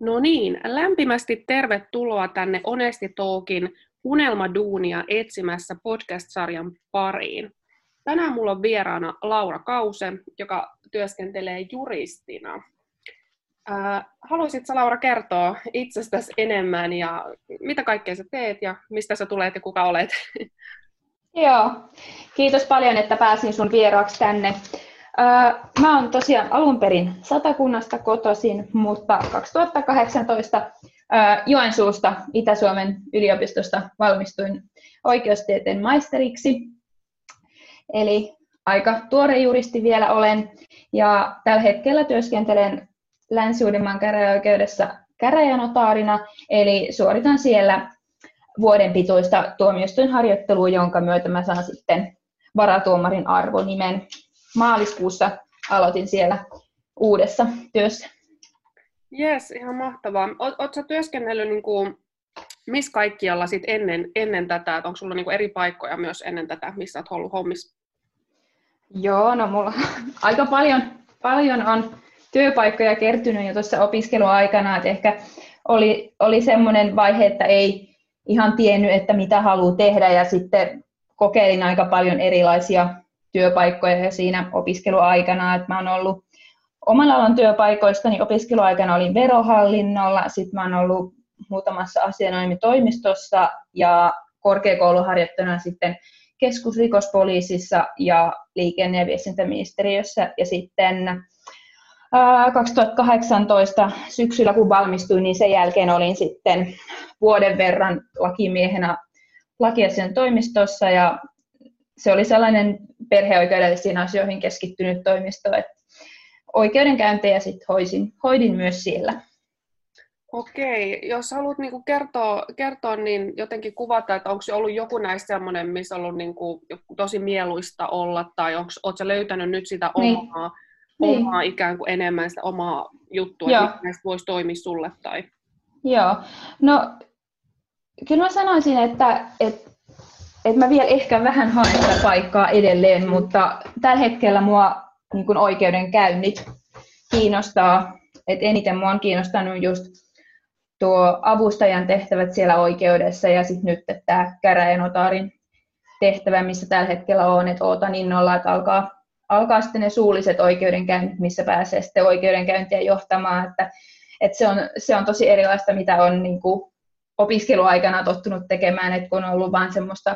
No niin, lämpimästi tervetuloa tänne Onesti Talkin Unelmaduunia etsimässä podcast-sarjan pariin. Tänään mulla on vieraana Laura Kause, joka työskentelee juristina. Haluaisitko Laura kertoa itsestäsi enemmän ja mitä kaikkea sä teet ja mistä sä tulet ja kuka olet? Joo, kiitos paljon, että pääsin sun vieraaksi tänne. Mä oon tosiaan alun perin Satakunnasta kotoisin, mutta 2018 Joensuusta Itä-Suomen yliopistosta valmistuin oikeustieteen maisteriksi. Eli aika tuore juristi vielä olen ja tällä hetkellä työskentelen Länsi-Uudenmaan käräjäoikeudessa käräjänotaarina, eli suoritan siellä vuoden pituista tuomioistuinharjoittelua, jonka myötä mä saan sitten varatuomarin arvonimen. Maaliskuussa aloitin siellä uudessa työssä. Jes, ihan mahtavaa. Oletko sä työskennellyt niin missä kaikkialla sit ennen tätä? Onko sulla niin eri paikkoja myös ennen tätä, missä olet ollut hommissa? Joo, no mulla aika paljon on työpaikkoja kertynyt jo tuossa opiskeluaikana. Et ehkä oli semmoinen vaihe, että ei ihan tiennyt, että mitä haluaa tehdä, ja sitten kokeilin aika paljon erilaisia työpaikkoja siinä opiskeluaikana, että mä oon ollut oman alan työpaikoista, niin opiskeluaikana olin Verohallinnolla, sitten mä oon ollut muutamassa asianajotoimistossa ja korkeakouluharjoittajana sitten Keskusrikospoliisissa ja Liikenne- ja viestintäministeriössä, ja sitten 2018 syksyllä kun valmistuin, niin sen jälkeen olin sitten vuoden verran lakimiehenä lakiasiantoimistossa, ja se oli sellainen perheoikeudellisiin asioihin keskittynyt toimisto, että oikeudenkäyntejä sit hoidin myös siellä. Okei, jos haluat niinku kertoa, niin jotenkin kuvata, että onko ollut joku näistä sellainen, missä on ollut niinku tosi mieluista olla, tai oletko löytänyt nyt sitä omaa ikään kuin enemmän sitä omaa juttua, että näistä voisi toimia sulle? Tai... Joo, no kyllä mä sanoisin, että mä vielä ehkä vähän haen sitä paikkaa edelleen, mutta tällä hetkellä mua niin kuin oikeudenkäynnit kiinnostaa. Et eniten mua on kiinnostanut just tuo avustajan tehtävät siellä oikeudessa ja sitten nyt tämä käräjänotaarin tehtävä, missä tällä hetkellä on, että ootan innolla, että alkaa sitten ne suulliset oikeudenkäynnit, missä pääsee sitten oikeudenkäyntiä johtamaan. Että se on tosi erilaista, mitä on niin kuin opiskeluaikana tottunut tekemään, että kun on ollut vain semmoista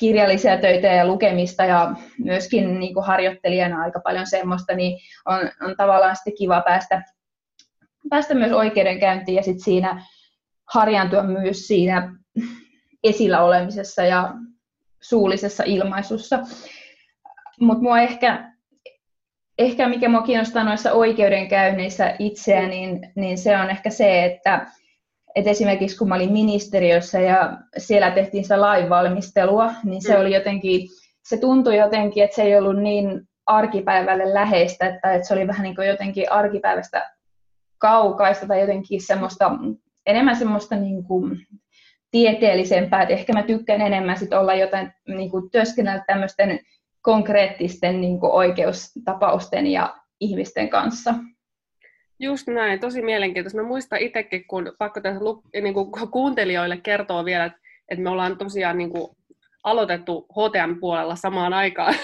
kirjallisia töitä ja lukemista ja myöskin niin kuin harjoittelijana aika paljon semmoista, niin on tavallaan sitten kiva päästä myös oikeudenkäyntiin ja sitten siinä harjaantua myös siinä esillä olemisessa ja suullisessa ilmaisussa. Mutta mua ehkä mikä mua kiinnostaa noissa oikeudenkäynneissä itseä, niin se on ehkä se, että esimerkiksi kun mä olin ministeriössä ja siellä tehtiin sitä lainvalmistelua, niin se oli jotenkin, se tuntui jotenkin, että se ei ollut niin arkipäivälle läheistä, että se oli vähän niin kuin jotenkin arkipäivästä kaukaista tai jotenkin semmoista, enemmän semmoista niin kuin tieteellisempää, että ehkä mä tykkään enemmän sit olla jotain niin kuin työskennellä tämmöisten konkreettisten niin kuin oikeustapausten ja ihmisten kanssa. Just näin, tosi mielenkiintoista. Mä muistan itsekin, kun pakko tässä niin kuin kuuntelijoille kertoa vielä, että me ollaan tosiaan niin kuin aloitettu HTM puolella samaan aikaan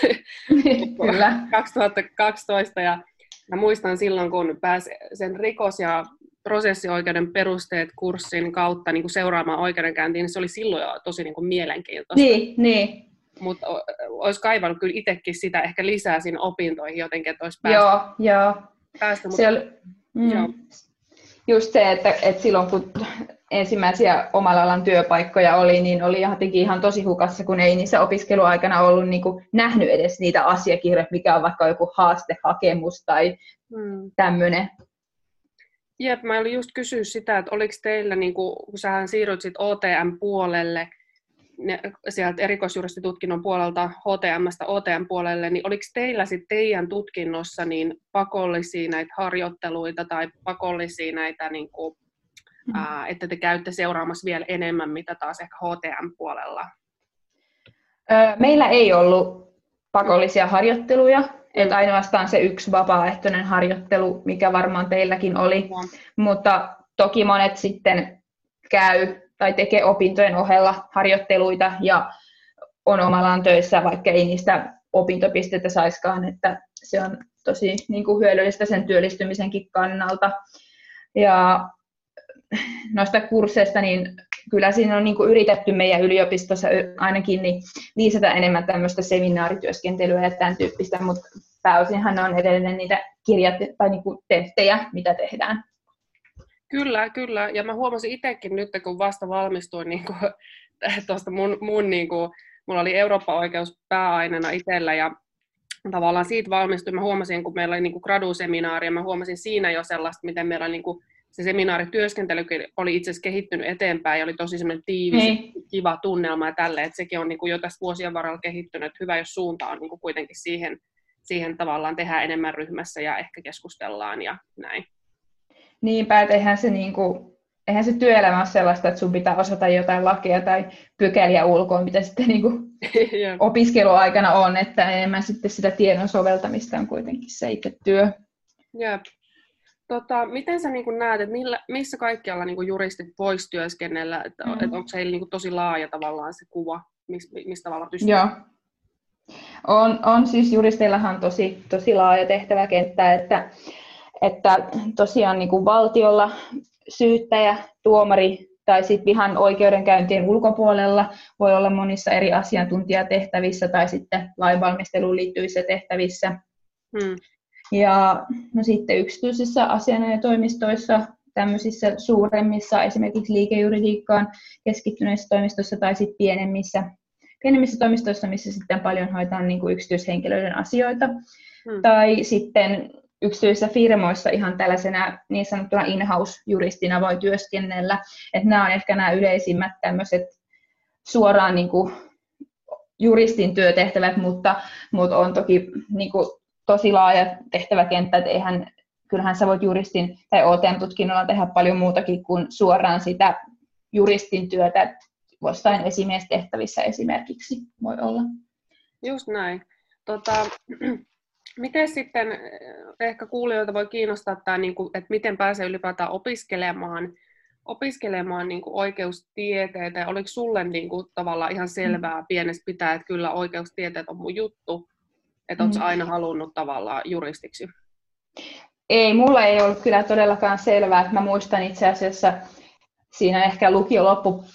2012, ja mä muistan silloin, kun pääsin sen rikos- ja prosessioikeuden perusteet kurssin kautta niin kuin seuraamaan oikeudenkäyntiin, niin se oli silloin jo tosi niin kuin mielenkiintoista. Niin. Mutta olisi kaivannut kyllä itsekin sitä ehkä lisää siinä opintoihin jotenkin, että olisi päästy. Joo. Mutta... Just se, että silloin kun ensimmäisiä omalla alan työpaikkoja oli, niin oli jotenkin ihan tosi hukassa, kun ei niissä opiskeluaikana ollut niin kuin nähnyt edes niitä asiakirjoja, mikä on vaikka joku haastehakemus tai tämmöinen. Jep, mä olin just kysyä sitä, että oliko teillä, niin kun sähän siirryt sit OTM-puolelle, sieltä erikoisjuristitutkinnon puolelta HTM:stä OTM puolelle, niin oliko teillä sitten teidän tutkinnossa niin pakollisia näitä harjoitteluita tai pakollisia näitä, niin kuin, että te käytte seuraamassa vielä enemmän, mitä taas ehkä HTM-puolella? Meillä ei ollut pakollisia harjoitteluja, että ainoastaan se yksi vapaaehtoinen harjoittelu, mikä varmaan teilläkin oli, mutta Toki monet sitten käy tai tekee opintojen ohella harjoitteluita ja on omallaan töissä, vaikka ei niistä opintopistettä saiskaan, että se on tosi niin kuin hyödyllistä sen työllistymisenkin kannalta. Ja noista kursseista, niin kyllä siinä on niin kuin yritetty meidän yliopistossa ainakin niin lisätä enemmän tämmöistä seminaarityöskentelyä ja tämän tyyppistä, mutta pääosinhan on edelleen niitä tai niin kuin testejä, mitä tehdään. Kyllä, kyllä. Ja mä huomasin itsekin nyt, kun vasta valmistuin niin kuin tuosta mun niin kuin, mulla oli Eurooppa-oikeus pääaineena itsellä ja tavallaan siitä valmistuin. Mä huomasin, kun meillä oli niin kuin graduseminaari ja mä huomasin siinä jo sellaista, miten meillä oli niin kuin se seminaarityöskentelykin oli itse asiassa kehittynyt eteenpäin ja oli tosi semmoinen tiivis ja kiva tunnelma ja tälleen, että sekin on niin kuin jo tässä vuosien varrella kehittynyt, että hyvä jos suunta on niin kuin kuitenkin siihen tavallaan tehdään enemmän ryhmässä ja ehkä keskustellaan ja näin. Niinpä, että eihän se työelämä ole sellaista, että sun pitää osata jotain lakeja tai pykäliä ulkoa, mitä sitten niin kuin opiskeluaikana on, että enemmän sitten sitä tiedon soveltamista on kuitenkin se itse työ. Jep. Miten sä niin kuin näet, että missä kaikkialla niin kuin juristit voisi työskennellä, että onko se heillä niin kuin tosi laaja tavallaan se kuva, missä tavalla pystyy? Joo. On siis juristeillahan tosi laaja tehtäväkenttä, että tosiaan niin kuin valtiolla syyttäjä, tuomari tai sitten ihan oikeudenkäyntien ulkopuolella voi olla monissa eri asiantuntijatehtävissä tai sitten lainvalmisteluun liittyvissä tehtävissä. Ja no sitten yksityisissä asianajotoimistoissa, tämmöisissä suuremmissa esimerkiksi liikejuridiikkaan keskittyneissä toimistoissa tai sitten pienemmissä toimistoissa, missä sitten paljon hoitaan niin kuin yksityishenkilöiden asioita. Tai sitten yksityisissä firmoissa ihan tällaisena niin sanottuna in-house-juristina voi työskennellä. Että nämä on ehkä nämä yleisimmät tämmöiset suoraan niin kuin juristin työtehtävät, mutta on toki niin kuin tosi laaja tehtäväkenttä, että kyllähän sä voit juristin tai OTM-tutkinnolla tehdä paljon muutakin kuin suoraan sitä juristin työtä jostain esimiestehtävissä esimerkiksi voi olla. Just näin. Miten sitten ehkä kuulijoita voi kiinnostaa tämä, että miten pääsee ylipäätään opiskelemaan oikeustieteitä? Oliko sulle tavallaan ihan selvää pienestä pitää, että kyllä oikeustieteet on mun juttu? Että oletko aina halunnut tavallaan juristiksi? Ei, mulla ei ollut kyllä todellakaan selvää. Mä muistan itse asiassa siinä ehkä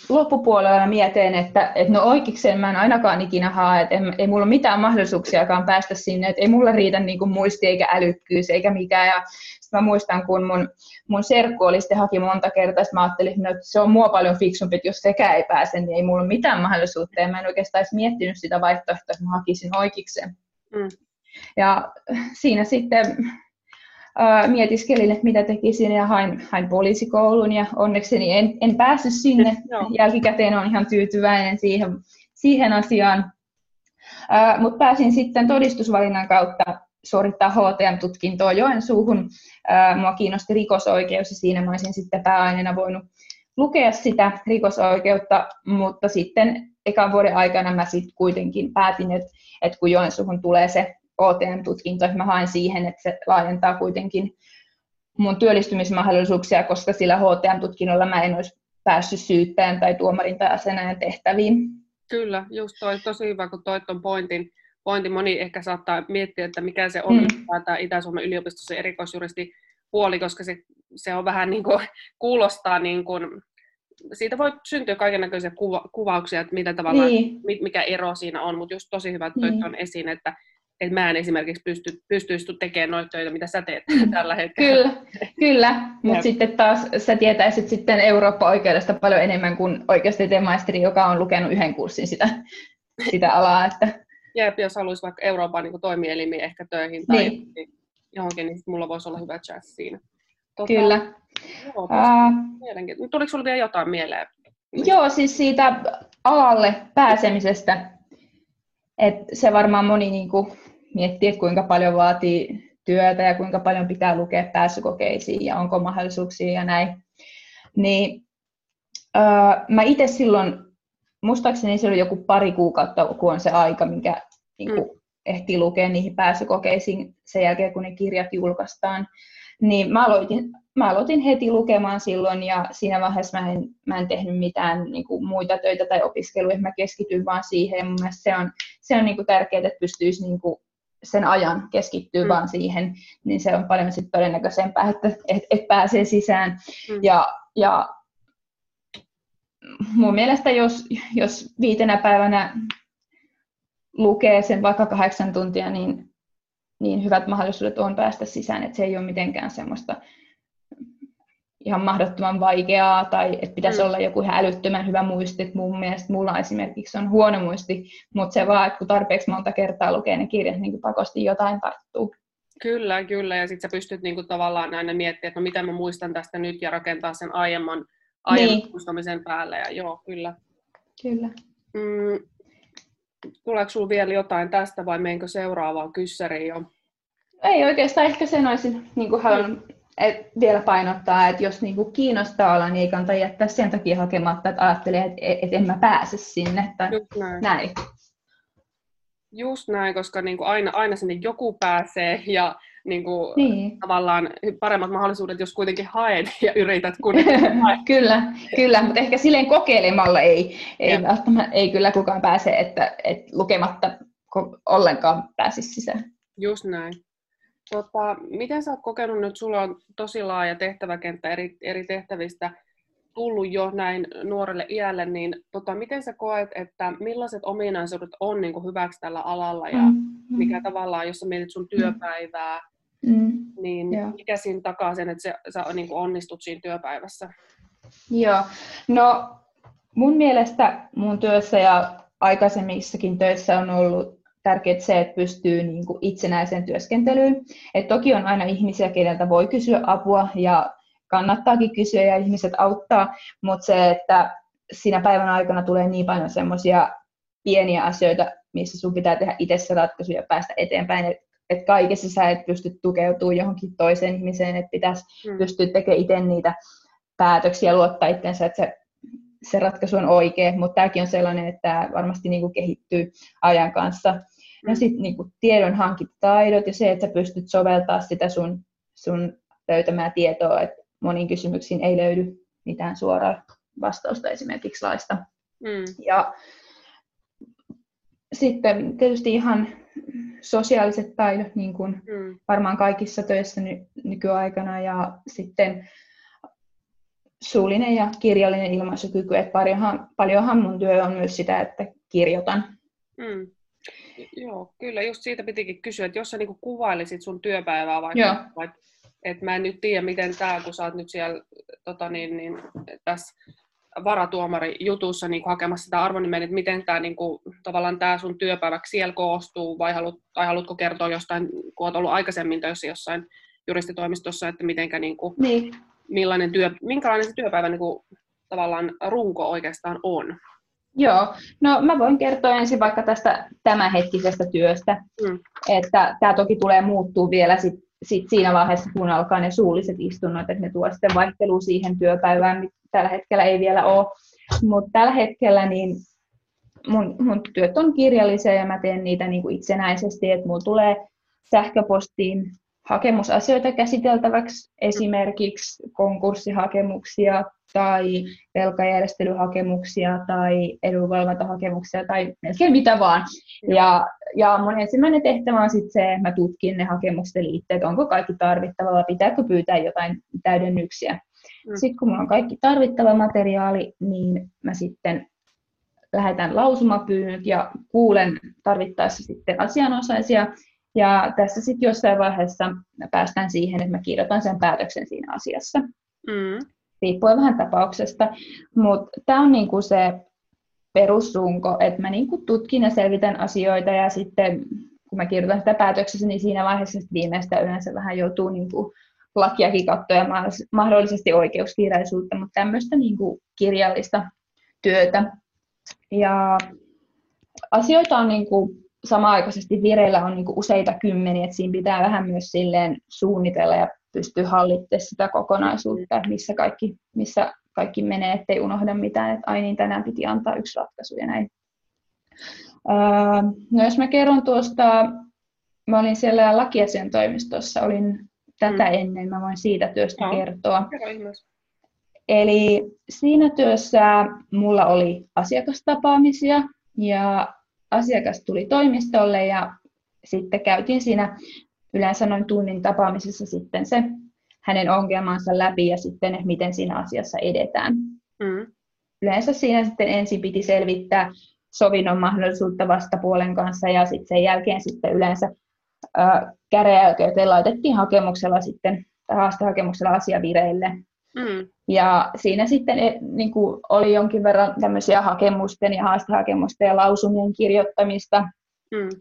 loppupuolella mietin, että no oikeikseen mä en ainakaan ikinä hae, että ei mulla ole mitään mahdollisuuksiakaan päästä sinne, että ei mulla riitä niin kuin muisti eikä älykkyys eikä mikään. Ja sitten mä muistan, kun mun serkku oli sitten haki monta kertaa, että mä ajattelin, että se on mua paljon fiksumpi, että jos sekään ei pääse, niin ei mulla ole mitään mahdollisuutta. Ja mä en oikeastaan edes miettinyt sitä vaihtoehtoa, että mä hakisin oikeikseen. Ja siinä sitten mietiskelin, että mitä tekisin ja hain poliisikoulun ja onnekseni en päässyt sinne. Jälkikäteen olen ihan tyytyväinen siihen asiaan. Mutta pääsin sitten todistusvalinnan kautta suorittaa HTM-tutkintoa Joensuuhun. Mua kiinnosti rikosoikeus ja siinä mä olisin sitten pääaineena voinut lukea sitä rikosoikeutta, mutta sitten ekan vuoden aikana mä sitten kuitenkin päätin, että kun Joensuuhun tulee se OTM-tutkinto, että mä haen siihen, että se laajentaa kuitenkin mun työllistymismahdollisuuksia, koska sillä HTM-tutkinnolla mä en olisi päässyt syyttäjän tai tuomarin tai asianajan tehtäviin. Kyllä, just toi. Tosi hyvä, kun toi ton pointin. Moni ehkä saattaa miettiä, että mikä se on tämä Itä-Suomen yliopistossa erikoisjuristi puoli, koska se on vähän niin kuin, kuulostaa niin kuin, siitä voi syntyä kaikennäköisiä kuvauksia, että mitä tavallaan, mikä ero siinä on, mutta just tosi hyvä, että toit on esiin, että mä en esimerkiksi pystyisi tekemään noita töitä, mitä sä teet tällä hetkellä. Kyllä. Mutta sitten taas sä tietäisit sitten Eurooppa-oikeudesta paljon enemmän kuin oikeustieteen maisteri, joka on lukenut yhden kurssin sitä alaa. Että. Jep, jos haluaisi vaikka Euroopan niin toimielimiin ehkä töihin tai johonkin, niin mulla voisi olla hyvä chance siinä. Kyllä. Joo, tuliko sinulle vielä jotain mieleen? Joo, siis siitä alalle pääsemisestä. Et se varmaan moni niinku miettii, että kuinka paljon vaatii työtä ja kuinka paljon pitää lukea pääsykokeisiin ja onko mahdollisuuksia ja näin. Niin, mä itse silloin, muistaakseni se oli joku pari kuukautta, kun on se aika, minkä niinku ehtii lukea niihin pääsykokeisiin sen jälkeen, kun ne kirjat julkaistaan. Niin mä aloitin mä aloitin heti lukemaan silloin ja siinä vaiheessa mä en tehnyt mitään niin kuin muita töitä tai opiskeluja, mä keskityin vaan siihen ja mun mielestä se on niin kuin tärkeää, että pystyisi niin kuin sen ajan keskittyä vaan siihen, niin se on paljon sit todennäköisempää, että pääsee sisään. Ja mun mielestä jos viitenä päivänä lukee sen vaikka 8 tuntia, niin hyvät mahdollisuudet on päästä sisään, että se ei ole mitenkään semmoista ihan mahdottoman vaikeaa tai että pitäisi olla joku ihan älyttömän hyvä muisti. Et mun mielestä mulla esimerkiksi on huono muisti, mutta se vaan, että kun tarpeeksi monta kertaa lukee ne kirjat, niin pakosti jotain tarttuu. Kyllä, kyllä. Ja sitten sä pystyt niinku tavallaan aina miettimään, että no, mitä mä muistan tästä nyt ja rakentaa sen aiemman niin muistamisen päälle. Ja joo, kyllä. Kyllä. Tuleeko sulla vielä jotain tästä vai meinkö seuraavaan kyssäriin jo? Ei oikeastaan. Ehkä sen olisin niinku halunnut vielä painottaa, että jos niinku kiinnostaa olla, niin ei kannata jättää sen takia hakematta, että ajattelee, että en mä pääse sinne. Tai näin. Just näin, koska niinku aina sinne joku pääsee ja niinku tavallaan paremmat mahdollisuudet, jos kuitenkin haet ja yrität kuitenkin. Kyllä, mutta ehkä silleen kokeilemalla ei kyllä kukaan pääse, että lukematta ollenkaan pääsisi sisään. Just näin. Miten sä oot kokenut nyt, sulla on tosi laaja tehtäväkenttä eri tehtävistä tullut jo näin nuorelle iälle, niin miten sä koet, että millaiset ominaisuudet on niin kuin hyväksi tällä alalla ja mikä tavallaan, jos sä mietit sun työpäivää, niin mikä siinä takaa sen, että sä niin kuin onnistut siinä työpäivässä? Joo, no mun mielestä mun työssä ja aikaisemmissakin töissä on ollut tärkeää se, että pystyy niin kuin itsenäiseen työskentelyyn. Et toki on aina ihmisiä, keneltä voi kysyä apua ja kannattaakin kysyä ja ihmiset auttaa, mutta se, että siinä päivän aikana tulee niin paljon semmoisia pieniä asioita, missä sun pitää tehdä itsessä ratkaisuja ja päästä eteenpäin, että kaikessa sä et pysty tukeutumaan johonkin toiseen ihmiseen, että pitäisi pystyä tekemään itse niitä päätöksiä, luottaa itsensä, että se ratkaisu on oikea, mutta tämäkin on sellainen, että varmasti niin kuin kehittyy ajan kanssa. No sitten niin kuin tiedon hankintataidot ja se, että sä pystyt soveltaa sitä sun löytämää tietoa, että moniin kysymyksiin ei löydy mitään suoraa vastausta esimerkiksi laista. Ja sitten tietysti ihan sosiaaliset taidot, niin kuin varmaan kaikissa töissä nykyaikana, ja sitten suullinen ja kirjallinen ilmaisukyky, että paljonhan mun työ on myös sitä, että kirjoitan. Joo, kyllä, just siitä pitikin kysyä, että jos sä niinku kuvailisit sun työpäivää vaikka, että mä en nyt tiedä, miten tää, kun sä oot nyt siellä niin, tässä varatuomarijutussa niinku hakemassa sitä arvonimeä, että miten tää niinku, tavallaan tää sun työpäiväksi siellä koostuu, vai haluatko kertoa jostain, kun oot ollut aikaisemmin töissä jossain juristitoimistossa, että mitenkä niinku... Niin. Minkälainen se työpäivä niin kuin, tavallaan runko oikeastaan on? Joo, no mä voin kertoa ensin vaikka tästä tämänhetkisestä työstä, että tämä toki tulee muuttuu vielä sit siinä vaiheessa, kun alkaa ne suulliset istunnot, että ne tuo sitten vaihtelua siihen työpäivään, mitä tällä hetkellä ei vielä ole, mutta tällä hetkellä niin mun työt on kirjallisia ja mä teen niitä niin kuin itsenäisesti, että mulla tulee sähköpostiin hakemusasioita käsiteltäväksi, esimerkiksi konkurssihakemuksia tai velkajärjestelyhakemuksia tai edunvalvontahakemuksia tai melkein mitä vaan. Ja mun ensimmäinen tehtävä on sitten se, että mä tutkin ne hakemukset ja liitteet, onko kaikki tarvittavaa, pitääkö pyytää jotain täydennyksiä. Sitten kun mulla on kaikki tarvittava materiaali, niin mä sitten lähetän lausumapyynnöt ja kuulen tarvittaessa sitten asianosaisia. Ja tässä sitten jossain vaiheessa päästään siihen, että mä kirjoitan sen päätöksen siinä asiassa. Riippuen vähän tapauksesta. Mutta tämä on niinku se perusrunko, että mä niinku tutkin ja selvitän asioita ja sitten kun mä kirjoitan sitä päätöksessä, niin siinä vaiheessa viimeistään yleensä vähän joutuu niinku lakiakin katsoa ja mahdollisesti oikeuskirjallisuutta, mutta tämmöistä niinku kirjallista työtä. Ja asioita on niinku samaaikaisesti vireillä on niinku useita kymmeniä, että siinä pitää vähän myös silleen suunnitella ja pystyy hallittaa sitä kokonaisuutta, että missä kaikki menee, ettei unohda mitään, että ai niin, tänään piti antaa yksi ratkaisu ja näin. No jos mä kerron tuosta, mä olin siellä lakiasiantoimistossa, olin tätä ennen, mä voin siitä työstä kertoa. Eli siinä työssä mulla oli asiakastapaamisia ja asiakas tuli toimistolle ja sitten käytiin siinä yleensä noin tunnin tapaamisessa sitten se hänen ongelmansa läpi ja sitten miten siinä asiassa edetään. Mm. Yleensä siinä sitten ensin piti selvittää sovinnon mahdollisuutta vastapuolen kanssa ja sitten sen jälkeen sitten yleensä käräjäoikeuteen laitettiin hakemuksella sitten haastehakemuksella asia vireille. Mm. Ja siinä sitten niin kuin oli jonkin verran tämmöisiä hakemusten ja haastehakemusten ja lausumien kirjoittamista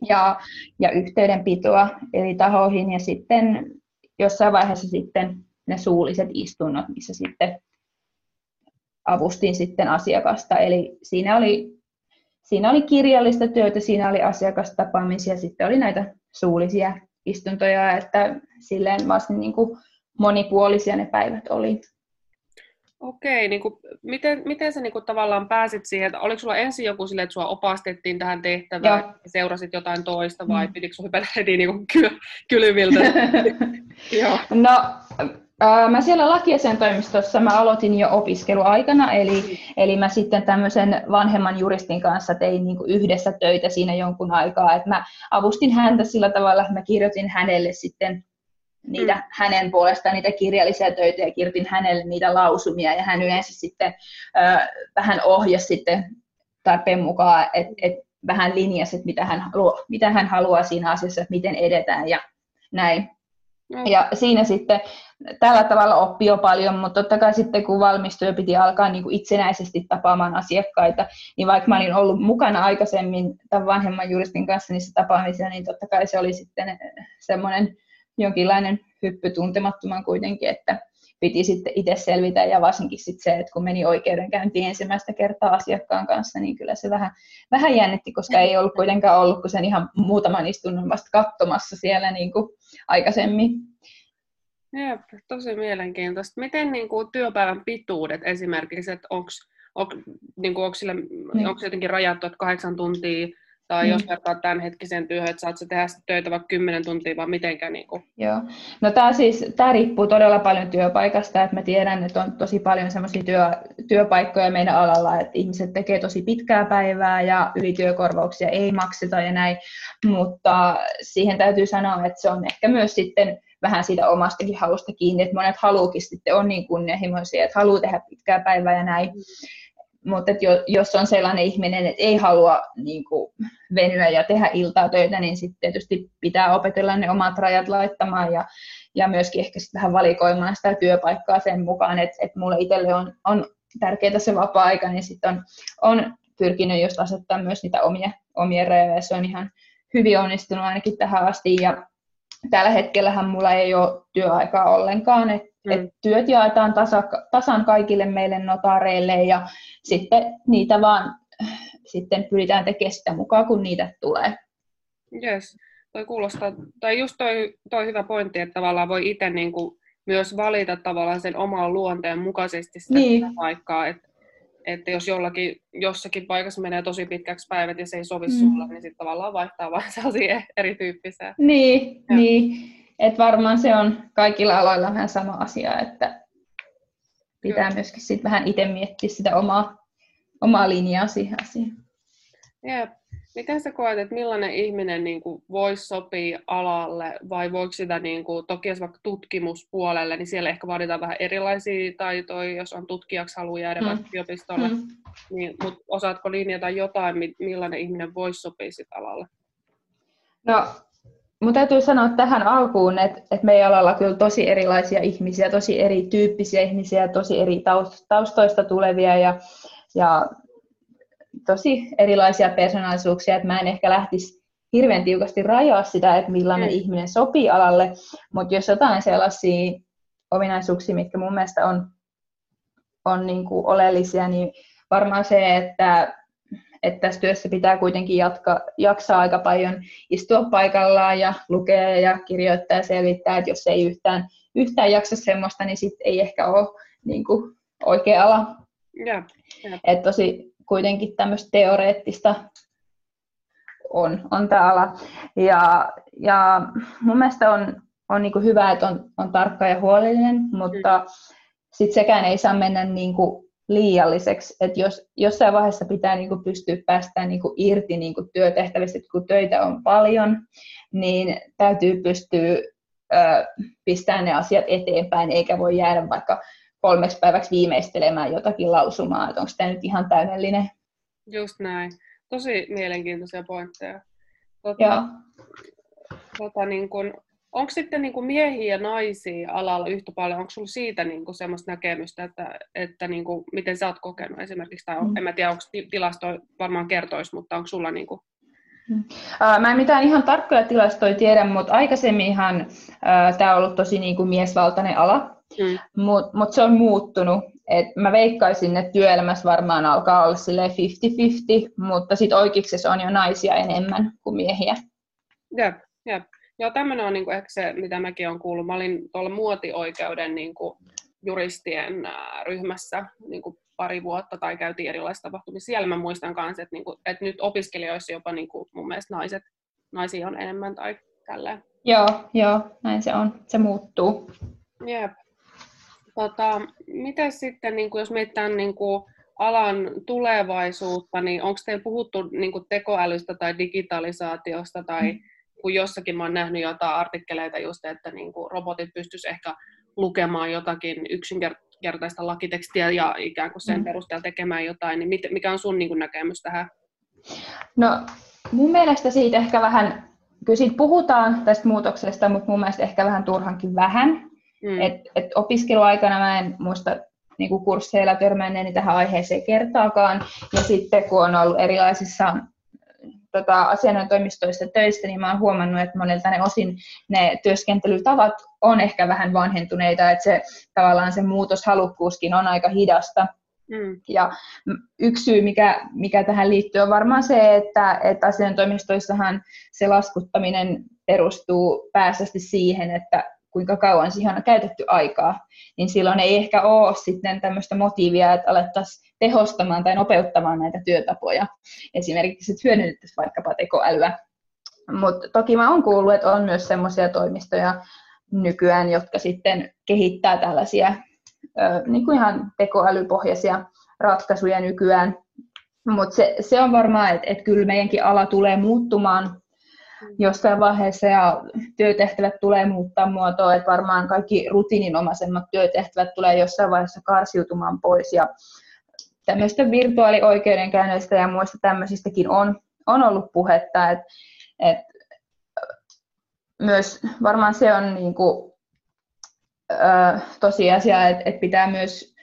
ja yhteydenpitoa eli tahoihin ja sitten jossain vaiheessa sitten ne suulliset istunnot, missä sitten avustin sitten asiakasta. Eli siinä oli kirjallista työtä, siinä oli asiakastapaamisia, sitten oli näitä suullisia istuntoja, että silleen varsin niin kuin monipuolisia ne päivät oli. Okei, niin kuin, miten sä niin kuin tavallaan pääsit siihen, että oliko sulla ensin joku silleen, että sua opastettiin tähän tehtävään ja seurasit jotain toista vai pitikö sun hypätä heti niin kuin kylmiltä? No, mä siellä lakiasiain toimistossa mä aloitin jo opiskeluaikana, eli mä sitten tämmöisen vanhemman juristin kanssa tein niin kuin yhdessä töitä siinä jonkun aikaa, että mä avustin häntä sillä tavalla, että mä kirjoitin hänelle sitten niitä hänen puolestaan niitä kirjallisia töitä ja kirjoitin hänelle niitä lausumia ja hän yleensä sitten vähän ohjasi sitten tarpeen mukaan, et vähän linjasi, että mitä hän haluaa siinä asiassa, että miten edetään ja näin. Ja siinä sitten tällä tavalla oppi jo paljon, mutta totta kai sitten kun valmistui ja piti alkaa niin kuin itsenäisesti tapaamaan asiakkaita, niin vaikka mä olin ollut mukana aikaisemmin tämän vanhemman juristin kanssa niissä tapaamisissa, niin totta kai se oli sitten semmoinen jonkinlainen hyppy tuntemattoman kuitenkin, että piti sitten itse selvitä ja varsinkin sitten se, että kun meni oikeudenkäyntiin ensimmäistä kertaa asiakkaan kanssa, niin kyllä se vähän jännitti, koska ei ollut kuitenkaan ollut kuin sen ihan muutaman istunnon vasta katsomassa siellä niin kuin aikaisemmin. Jep, tosi mielenkiintoista. Miten niin kuin työpäivän pituudet esimerkiksi, että onko jotenkin rajattu, että 8 tuntia tai jos vertaa tämänhetkiseen työhön, että saat sä tehdä töitä vaikka 10 tuntia, vaan mitenkään niin kuin. Joo. No tää riippuu todella paljon työpaikasta, että mä tiedän, että on tosi paljon semmoisia työpaikkoja meidän alalla, että ihmiset tekee tosi pitkää päivää ja ylityökorvauksia ei makseta ja näin, mutta siihen täytyy sanoa, että se on ehkä myös sitten vähän siitä omastakin halusta kiinni, että monet haluukin sitten on niin kunnianhimoisia, että haluaa tehdä pitkää päivää ja näin. Mutta jos on sellainen ihminen, että ei halua niin kuin venyä ja tehdä iltaa töitä, niin sitten tietysti pitää opetella ne omat rajat laittamaan ja myöskin ehkä sitten vähän valikoimaan sitä työpaikkaa sen mukaan, että mulle itselle on tärkeää se vapaa-aika, niin sitten on pyrkinyt just asettaa myös niitä omia rajoja. Se on ihan hyvin onnistunut ainakin tähän asti ja tällä hetkellähän mulla ei ole työaikaa ollenkaan, että työt jaetaan tasan kaikille meille notaareille ja sitten niitä vaan sitten pyritään tekemään sitä mukaan, kun niitä tulee. Yes, toi kuulostaa, tai just toi hyvä pointti, että tavallaan voi itse niin kuin myös valita tavallaan sen oman luonteen mukaisesti sitä paikkaa, että jos jossakin paikassa menee tosi pitkäksi päivät ja se ei sovi sulla, niin sitten tavallaan vaihtaa vaan sellaisia erityyppisiä. Niin. Et varmaan se on kaikilla aloilla vähän sama asia, että pitää myöskin sit vähän itse miettiä sitä omaa linjaa siihen asiaan. Jep. Miten sä koet, että millainen ihminen niin kuin voisi sopia alalle vai voiko sitä, niin kuin, toki jos vaikka tutkimuspuolelle, niin siellä ehkä vaaditaan vähän erilaisia taitoja, jos on tutkijaksi haluaa jäädä vaikka yliopistolle, niin, mutta osaatko linjata jotain, millainen ihminen voisi sopia sit alalle? No. Mun täytyy sanoa tähän alkuun, että meidän alalla kyllä tosi erilaisia ihmisiä, tosi erityyppisiä ihmisiä, tosi eri taustoista tulevia ja tosi erilaisia persoonallisuuksia. Että mä en ehkä lähtisi hirveän tiukasti rajaa sitä, että millainen ihminen sopii alalle, mutta jos jotain sellaisia ominaisuuksia, mitkä mun mielestä on niin kuin oleellisia, niin varmaan se, että tässä työssä pitää kuitenkin jaksaa aika paljon istua paikallaan ja lukea ja kirjoittaa ja selvittää, että jos ei yhtään jaksa semmoista, niin sitten ei ehkä ole niin kuin oikea ala. Että tosi kuitenkin tämmöistä teoreettista on tämä ala. Ja mun mielestä on on niin kuin hyvä, että on tarkka ja huolellinen, mutta sitten sekään ei saa mennä niin kuin liialliseksi. Että jos jossain vaiheessa pitää niin kuin pystyä päästään niin kuin irti niin kuin työtehtävistä, kun töitä on paljon, niin täytyy pystyä pistämään ne asiat eteenpäin, eikä voi jäädä vaikka 3 päiväksi viimeistelemään jotakin lausumaa, että onko tämä nyt ihan täydellinen. Just näin. Tosi mielenkiintoisia pointteja. Niin onko sitten niin kun miehiä ja naisia alalla yhtä paljon? Onko sinulla siitä niin semmoista näkemystä, että niin kun, miten sä oot kokenut esimerkiksi? Tai en mä tiedä, onko tilasto varmaan kertoisi, mutta onko sulla... Niin kun... Mä en mitään ihan tarkkoja tilastoja tiedä, mutta aikaisemminhan tämä on ollut tosi niin kun miesvaltainen ala. Mut se on muuttunut. Et mä veikkaisin, että työelämässä varmaan alkaa olla silleen 50-50, mutta sitten oikeuksessa on jo naisia enemmän kuin miehiä. Jep. Joo, tämmöinen on niinku ehkä se, mitä mäkin olen kuullut. Mä olin tuolla muotioikeuden niinku juristien ryhmässä niinku pari vuotta tai käytiin erilaisia tapahtumia. Siellä mä muistan kanssa, että niinku, et nyt opiskelijoissa jopa niinku mun mielestä naisia on enemmän tai tälleen. Joo, näin se on. Se muuttuu. Jep. Miten sitten, niin jos mietitään niin alan tulevaisuutta, niin onko teillä puhuttu niin tekoälystä tai digitalisaatiosta, tai kun jossakin mä oon nähnyt jotain artikkeleita just, että niin robotit pystyisivät ehkä lukemaan jotakin yksinkertaista lakitekstiä ja ikään kuin sen perusteella tekemään jotain, niin mikä on sun niin näkemys tähän? No mun mielestä siitä ehkä vähän, kyllä siitä puhutaan tästä muutoksesta, mutta mun mielestä ehkä vähän turhankin vähän. Et opiskeluaikana mä en muista niinku kursseilla törmänneeni tähän aiheeseen kertaakaan. Ja sitten kun on ollut erilaisissa asianajotoimistoissa töissä, niin mä oon huomannut, että monilta ne osin ne työskentelytavat on ehkä vähän vanhentuneita. Että se tavallaan se muutoshalukkuuskin on aika hidasta. Ja yksi syy, mikä tähän liittyy, on varmaan se, että asianajotoimistoissahan se laskuttaminen perustuu pääsääntöisesti siihen, että kuinka kauan siihen on käytetty aikaa, niin silloin ei ehkä ole sitten tämmöistä motiivia, että alettaisiin tehostamaan tai nopeuttamaan näitä työtapoja. Esimerkiksi, että hyödynnettäisiin vaikkapa tekoälyä. Mutta toki mä oon kuullut, että on myös semmoisia toimistoja nykyään, jotka sitten kehittää tällaisia niin kuin ihan tekoälypohjaisia ratkaisuja nykyään. Mutta se on varmaan, että kyllä meidänkin ala tulee muuttumaan jossain vaiheessa ja työtehtävät tulee muuttaa muotoa, että varmaan kaikki rutiininomaisemmat työtehtävät tulee jossain vaiheessa karsiutumaan pois. Ja tämmöistä virtuaalioikeudenkäynnöistä ja muista tämmöisistäkin on ollut puhetta, että myös varmaan se on niinku, tosiasia, että pitää myös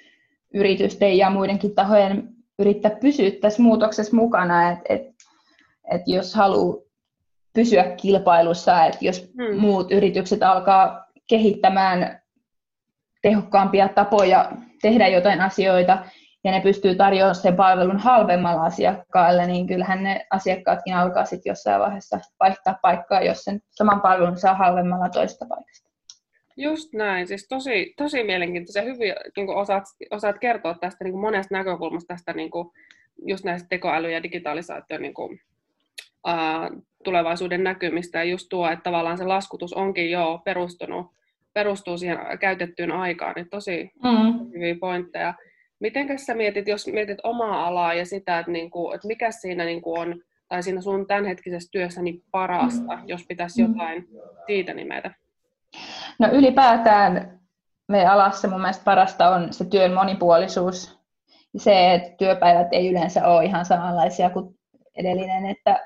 yritysten ja muidenkin tahojen yrittää pysyä tässä muutoksessa mukana, että jos haluaa pysyä kilpailussa, että jos muut yritykset alkaa kehittämään tehokkaampia tapoja tehdä jotain asioita ja ne pystyy tarjoamaan sen palvelun halvemmalla asiakkaalle, niin kyllähän ne asiakkaatkin alkaa sitten jossain vaiheessa vaihtaa paikkaa, jos sen saman palvelun saa halvemmalla toista paikasta. Just näin, siis tosi mielenkiintoisia. Hyvin niin kuin osaat kertoa tästä niin kuin monesta näkökulmasta, tästä niin kuin just näistä tekoäly- ja digitalisaatio niin kuin tulevaisuuden näkymistä ja just tuo, että tavallaan se laskutus onkin jo perustuu siihen käytettyyn aikaan, niin tosi hyviä pointteja. Mitenkäs sä mietit, jos mietit omaa alaa ja sitä, että, niinku, että mikä siinä niinku on, tai siinä sun tämänhetkisessä työssäni parasta, jos pitäisi jotain siitä nimetä? No ylipäätään meidän alassa mun mielestä parasta on se työn monipuolisuus. Se, että työpäivät ei yleensä ole ihan samanlaisia kuin edellinen, että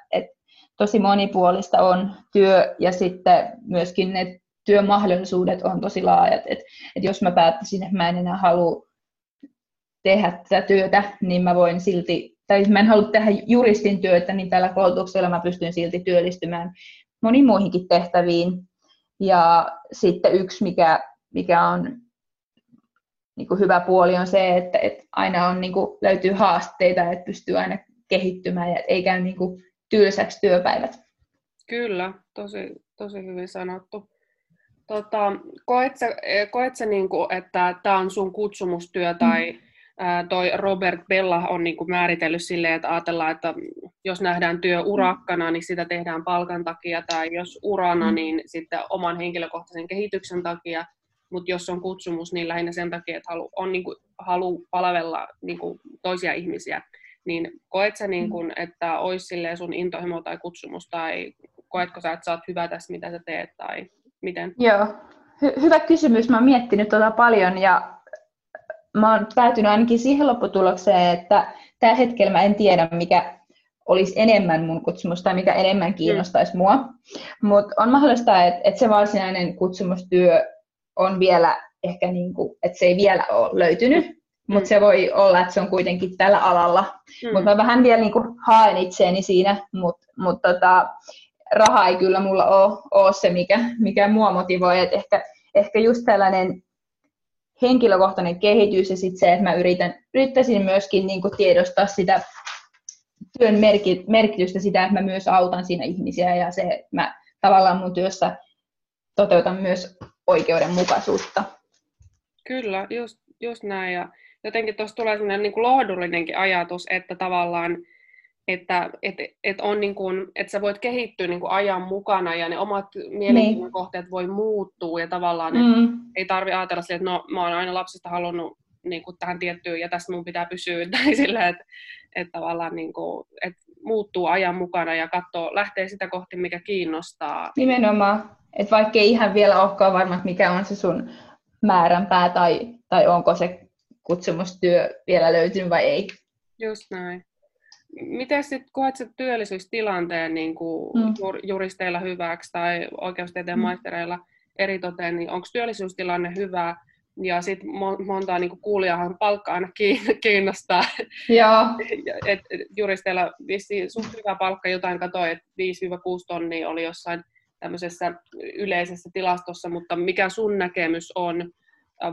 tosi monipuolista on työ ja sitten myöskin ne työmahdollisuudet on tosi laajat. Et jos mä päättäisin, että mä en enää halua tehdä tätä työtä, niin mä voin silti, tai mä en halua tehdä juristin työtä, niin tällä koulutuksella mä pystyn silti työllistymään moniin muihinkin tehtäviin. Ja sitten yksi, mikä on niin kuin hyvä puoli, on se, että aina on, niin kuin, löytyy haasteita, että pystyy aina kehittymään ja ei käy niin kuin tylsäksi työpäivät. Kyllä, tosi hyvin sanottu. Koetko, niin kuin, että tämä on sun kutsumustyö tai, toi Robert Bella on niin kuin määritellyt silleen, että ajatellaan, että jos nähdään työ urakkana, niin sitä tehdään palkan takia, tai jos urana, niin sitten oman henkilökohtaisen kehityksen takia, mutta jos on kutsumus, niin lähinnä sen takia, että on niin kuin halu palvella niin kuin toisia ihmisiä. Niin koet sä, niin kuin, että olisi silleen sun intohimo tai kutsumus, tai koetko sä, että sä oot hyvä tässä, mitä sä teet, tai miten? Joo, hyvä kysymys. Mä oon miettinyt tota paljon, ja mä oon päätynyt ainakin siihen lopputulokseen, että tällä hetkellä mä en tiedä, mikä olisi enemmän mun kutsumus tai mikä enemmän kiinnostaisi mua. Mutta on mahdollista, että se varsinainen kutsumustyö on vielä ehkä niinku, että se ei vielä ole löytynyt, mutta se voi olla, että se on kuitenkin tällä alalla. Mutta mä vähän vielä niinku haen itseäni siinä, mutta raha ei kyllä mulla ole se, mikä mua motivoi. Et ehkä just tällainen henkilökohtainen kehitys ja sitten se, että mä yrittäisin myöskin niinku tiedostaa sitä työn merkitystä, sitä, että mä myös autan siinä ihmisiä ja se, mä tavallaan mun työssä toteutan myös oikeudenmukaisuutta. Kyllä, just näin. Ja jotenkin tuossa tulee sellainen niinku lohdullinenkin ajatus, että tavallaan että on niin kuin, että sä voit kehittyä niin kuin ajan mukana ja ne omat mielenkiinnon kohteet voi muuttua ja tavallaan ei tarvitse ajatella sille, että no mä oon aina lapsesta halunnut niin kuin tähän tiettyyn ja tässä mun pitää pysyä tai sillä, että tavallaan niin kuin, että muuttuu ajan mukana ja katsoo, lähtee sitä kohti, mikä kiinnostaa. Nimenomaan, että vaikka ei ihan vielä olekaan varma, mikä on se sun määränpää tai onko se kutsumustyö vielä löytynyt vai ei. Just näin. Miten sitten koet sä työllisyystilanteen niin kuin juristeilla hyväksi tai oikeustieteen maistereilla eritoten, niin onko työllisyystilanne hyvä? Ja sitten montaa niin kuin kuulijahan palkka aina kiinnostaa. Joo. Et juristeilla vissiin suht hyvä palkka, jotain katoi, että 5-6 tonnia oli jossain tämmöisessä yleisessä tilastossa, mutta mikä sun näkemys on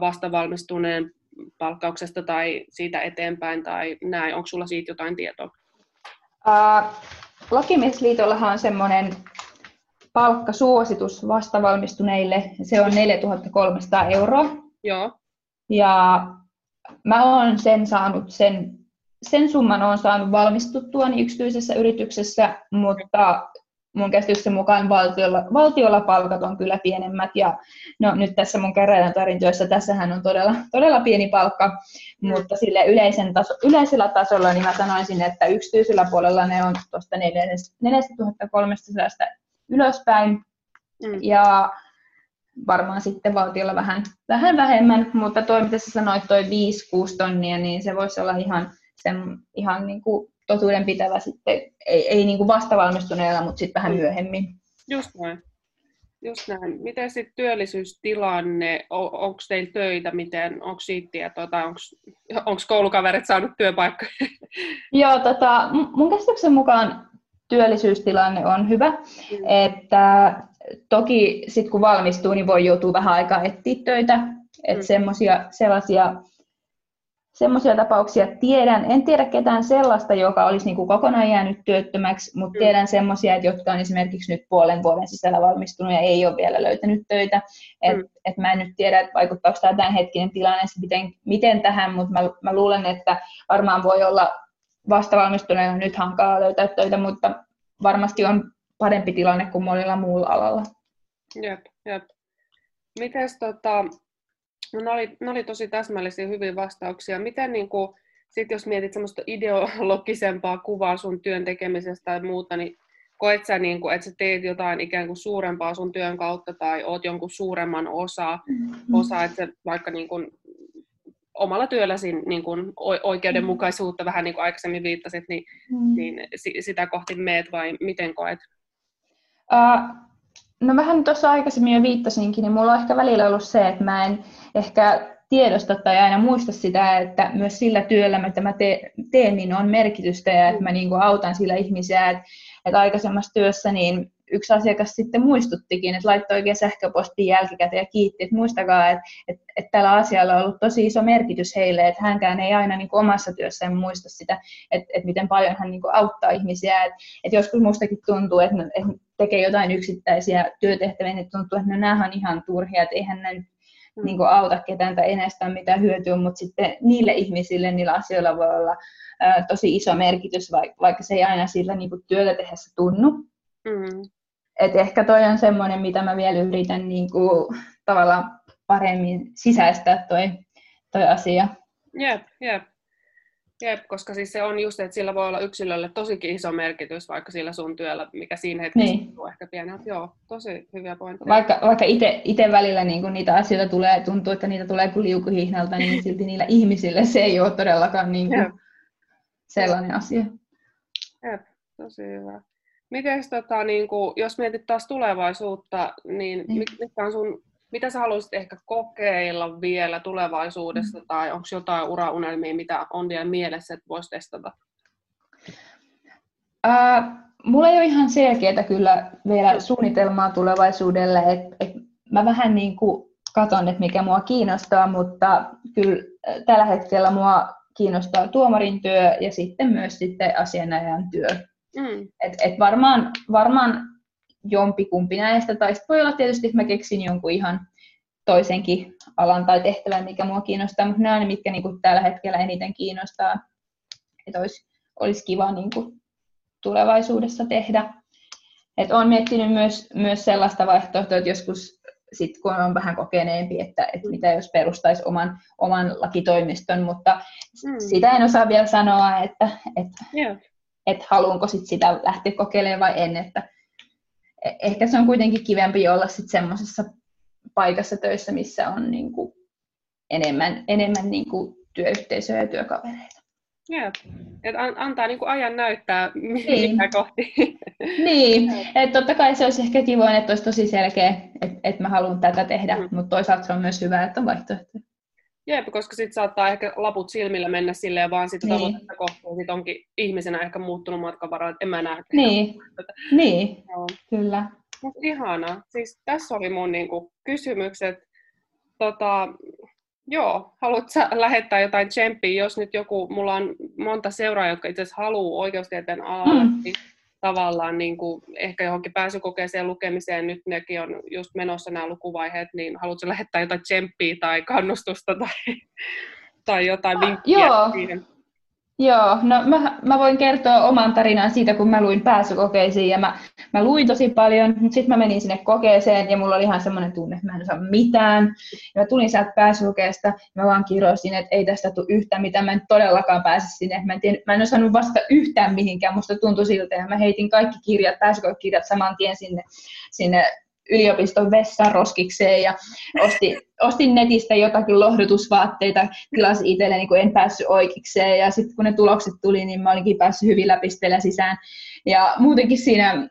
vastavalmistuneen palkkauksesta tai siitä eteenpäin tai näin? Onko sulla siitä jotain tietoa? Lakimiesliitollahan on semmoinen palkkasuositus vastavalmistuneille. Se on 4 300 €. Joo. Ja mä oon sen saanut, sen summan oon saanut valmistuttuani yksityisessä yrityksessä, mutta mun käsityksen mukaan valtiolla palkat on kyllä pienemmät. Ja no, nyt tässä mun käräjänotarintyössä, tässähän on todella pieni palkka, mutta sille yleisellä tasolla niin mä sanoisin, että yksityisellä puolella ne on tuosta 4 300 € ylöspäin. Ja varmaan sitten valtiolla vähän vähemmän, mutta toi mitä sä sanoit, toi 5-6 tonnia, niin se voisi olla ihan niin kuin totuuden pitävä sitten, ei niin kuin vastavalmistuneella, mutta sitten vähän myöhemmin. Just näin. Miten sitten työllisyystilanne, onko teillä töitä, miten, onko siitä tietoa tai onko koulukaverit saanut työpaikkoja? Joo, mun käsityksen mukaan työllisyystilanne on hyvä, että toki sitten kun valmistuu, niin voi joutua vähän aikaa etsiä töitä, että semmoisia tapauksia tiedän. En tiedä ketään sellaista, joka olisi niin kuin kokonaan jäänyt työttömäksi, mutta tiedän semmoisia, jotka on esimerkiksi nyt puolen vuoden sisällä valmistunut ja ei ole vielä löytänyt töitä. Et mä en nyt tiedä, että vaikuttaako tämä tämänhetkinen tilanne, miten tähän, mutta mä luulen, että varmaan voi olla vastavalmistuneena nyt hankalaa löytää töitä, mutta varmasti on parempi tilanne kuin monilla muulla alalla. Jep. Mites ne oli tosi täsmällisiä hyviä vastauksia. Miten niin kuin, sit jos mietit semmoista ideologisempaa kuvaa sun työn tekemisestä tai muuta, niin koet sä, niin kuin, että sä teet jotain ikään kuin suurempaa sun työn kautta tai oot jonkun suuremman osa että sä vaikka niin kuin omalla työlläsi niin kuin oikeudenmukaisuutta, vähän niin kuin aikaisemmin viittasit, niin sitä kohti meet vai miten koet? No vähän tuossa aikaisemmin jo viittasinkin, niin mulla on ehkä välillä ollut se, että mä en ehkä tiedosta tai aina muista sitä, että myös sillä työllä, mitä mä teen, niin on merkitystä ja että mä niin kuin autan sillä ihmisiä. Että aikaisemmassa työssä niin yksi asiakas sitten muistuttikin, että laittoi oikein sähköpostiin jälkikäteen ja kiitti, että muistakaa, että tällä asialla on ollut tosi iso merkitys heille, että hänkään ei aina niin kuin omassa työssään muista sitä, että miten paljon hän niin kuin auttaa ihmisiä. Että joskus mustakin tuntuu, että tekee jotain yksittäisiä työtehtäviä, niin tuntuu, että nämähän on ihan turhia, että eihän näin niin kuin auta ketään tai enestään mitä hyötyä, mutta sitten niille ihmisille, niillä asioilla voi olla tosi iso merkitys, vaikka se ei aina sillä niin kuin työtä tehdessä tunnu. Mm. Et ehkä toi on semmoinen, mitä mä vielä yritän niin kuin tavallaan paremmin sisäistää toi asia. Jep, koska siis se on just, että sillä voi olla yksilölle tosikin iso merkitys, vaikka sillä sun työllä, mikä siinä hetkessä niin on ehkä pieneltä. Joo, tosi hyviä pointteja. Vaikka itse välillä niin kun niitä asioita tulee, tuntuu, että niitä tulee kuin liukuhihnalta, niin silti niillä ihmisillä se ei ole todellakaan niin kuin sellainen asia. Jep, tosi hyvä. Miten niin jos mietit taas tulevaisuutta, niin mitä sä haluaisit ehkä kokeilla vielä tulevaisuudessa, tai onko jotain uraunelmia, mitä on vielä mielessä, että voisi testata? Mulla ei ole ihan selkeää kyllä vielä suunnitelmaa tulevaisuudelle. Mä vähän niin kuin katson, että mikä mua kiinnostaa, mutta kyllä tällä hetkellä mua kiinnostaa tuomarin työ ja sitten myös asianajajan työ. Mm. Et varmaan jompikumpi näistä, tai sitten voi olla tietysti, että mä keksin jonkun ihan toisenkin alan tai tehtävän, mikä mua kiinnostaa, mutta nämä on ne, mitkä niinku tällä hetkellä eniten kiinnostaa, että olisi kiva niinku tulevaisuudessa tehdä. Et olen miettinyt myös sellaista vaihtoehtoa, että joskus sit, kun on vähän kokeneempi, että mitä jos perustaisi oman lakitoimiston, mutta sitä en osaa vielä sanoa, että haluanko sit sitä lähteä kokeilemaan vai en, että ehkä se on kuitenkin kivempi olla sit semmoisessa paikassa töissä, missä on niinku enemmän niinku työyhteisöä ja työkavereita. Jep. Et antaa niinku ajan näyttää, mitä kohti. Niin. Et totta kai se olisi ehkä kivoin, että olisi tosi selkeä, että mä haluan tätä tehdä, mutta toisaalta se on myös hyvä, että on vaihtoehtoja. Jep, koska sitten saattaa ehkä laput silmillä mennä silleen vaan sitä tavoitetta kohtaan, sit onkin ihmisenä ehkä muuttunut matkan varrella, että en mä näe. Niin. No. Kyllä. Mut ihanaa. Siis tässä oli mun niinku kysymykset. Haluatko sä lähettää jotain tsemppiä, jos nyt mulla on monta seuraajaa, jotka itse asiassa haluaa oikeustieteen alalle, niin tavallaan niinku ehkä johonkin pääsykokeeseen lukemiseen, nyt nekin on just menossa nämä lukuvaiheet, niin haluatko lähettää jotain tsemppiä tai kannustusta tai jotain vinkkiä siihen? Joo, no mä voin kertoa oman tarinan siitä, kun mä luin pääsykokeisiin ja mä luin tosi paljon, mutta sitten mä menin sinne kokeeseen ja mulla oli ihan semmoinen tunne, että mä en osaa mitään. Ja mä tulin sieltä pääsykokeesta ja mä vaan kirosin, että ei tästä tule yhtään mitään, mä en todellakaan pääse sinne. Mä en osannut vastata yhtään mihinkään, musta tuntui siltä ja mä heitin kaikki kirjat, pääsykoekirjat saman tien sinne yliopiston vessan roskikseen ja ostin netistä jotakin lohdutusvaatteita, tilasin itselle, niin kun en päässyt oikeikseen ja sitten kun ne tulokset tuli, niin mä olinkin päässyt hyvillä pisteillä sisään. Ja muutenkin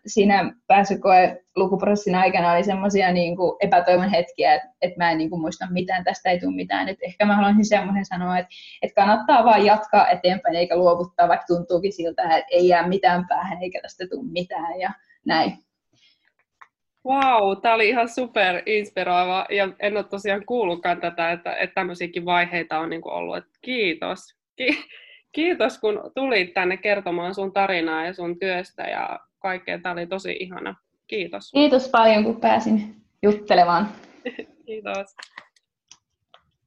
siinä pääsykoelukuprosessin aikana oli semmoisia niin kuin epätoivon hetkiä, että mä en niin kuin muista mitään, tästä ei tule mitään. Et ehkä mä haluaisin semmoisen sanoa, että kannattaa vaan jatkaa eteenpäin eikä luovuttaa, vaikka tuntuukin siltä, että ei jää mitään päähän eikä tästä tule mitään ja näin. Vau, wow, tämä oli ihan super inspiroiva ja en ole tosiaan kuullutkaan tätä, että tämmöisiäkin vaiheita on niin kuin ollut. Et kiitos. Kiitos, kun tulit tänne kertomaan sun tarinaa ja sun työstä ja kaikkea. Tämä oli tosi ihana. Kiitos. Kiitos paljon, kun pääsin juttelemaan. Kiitos.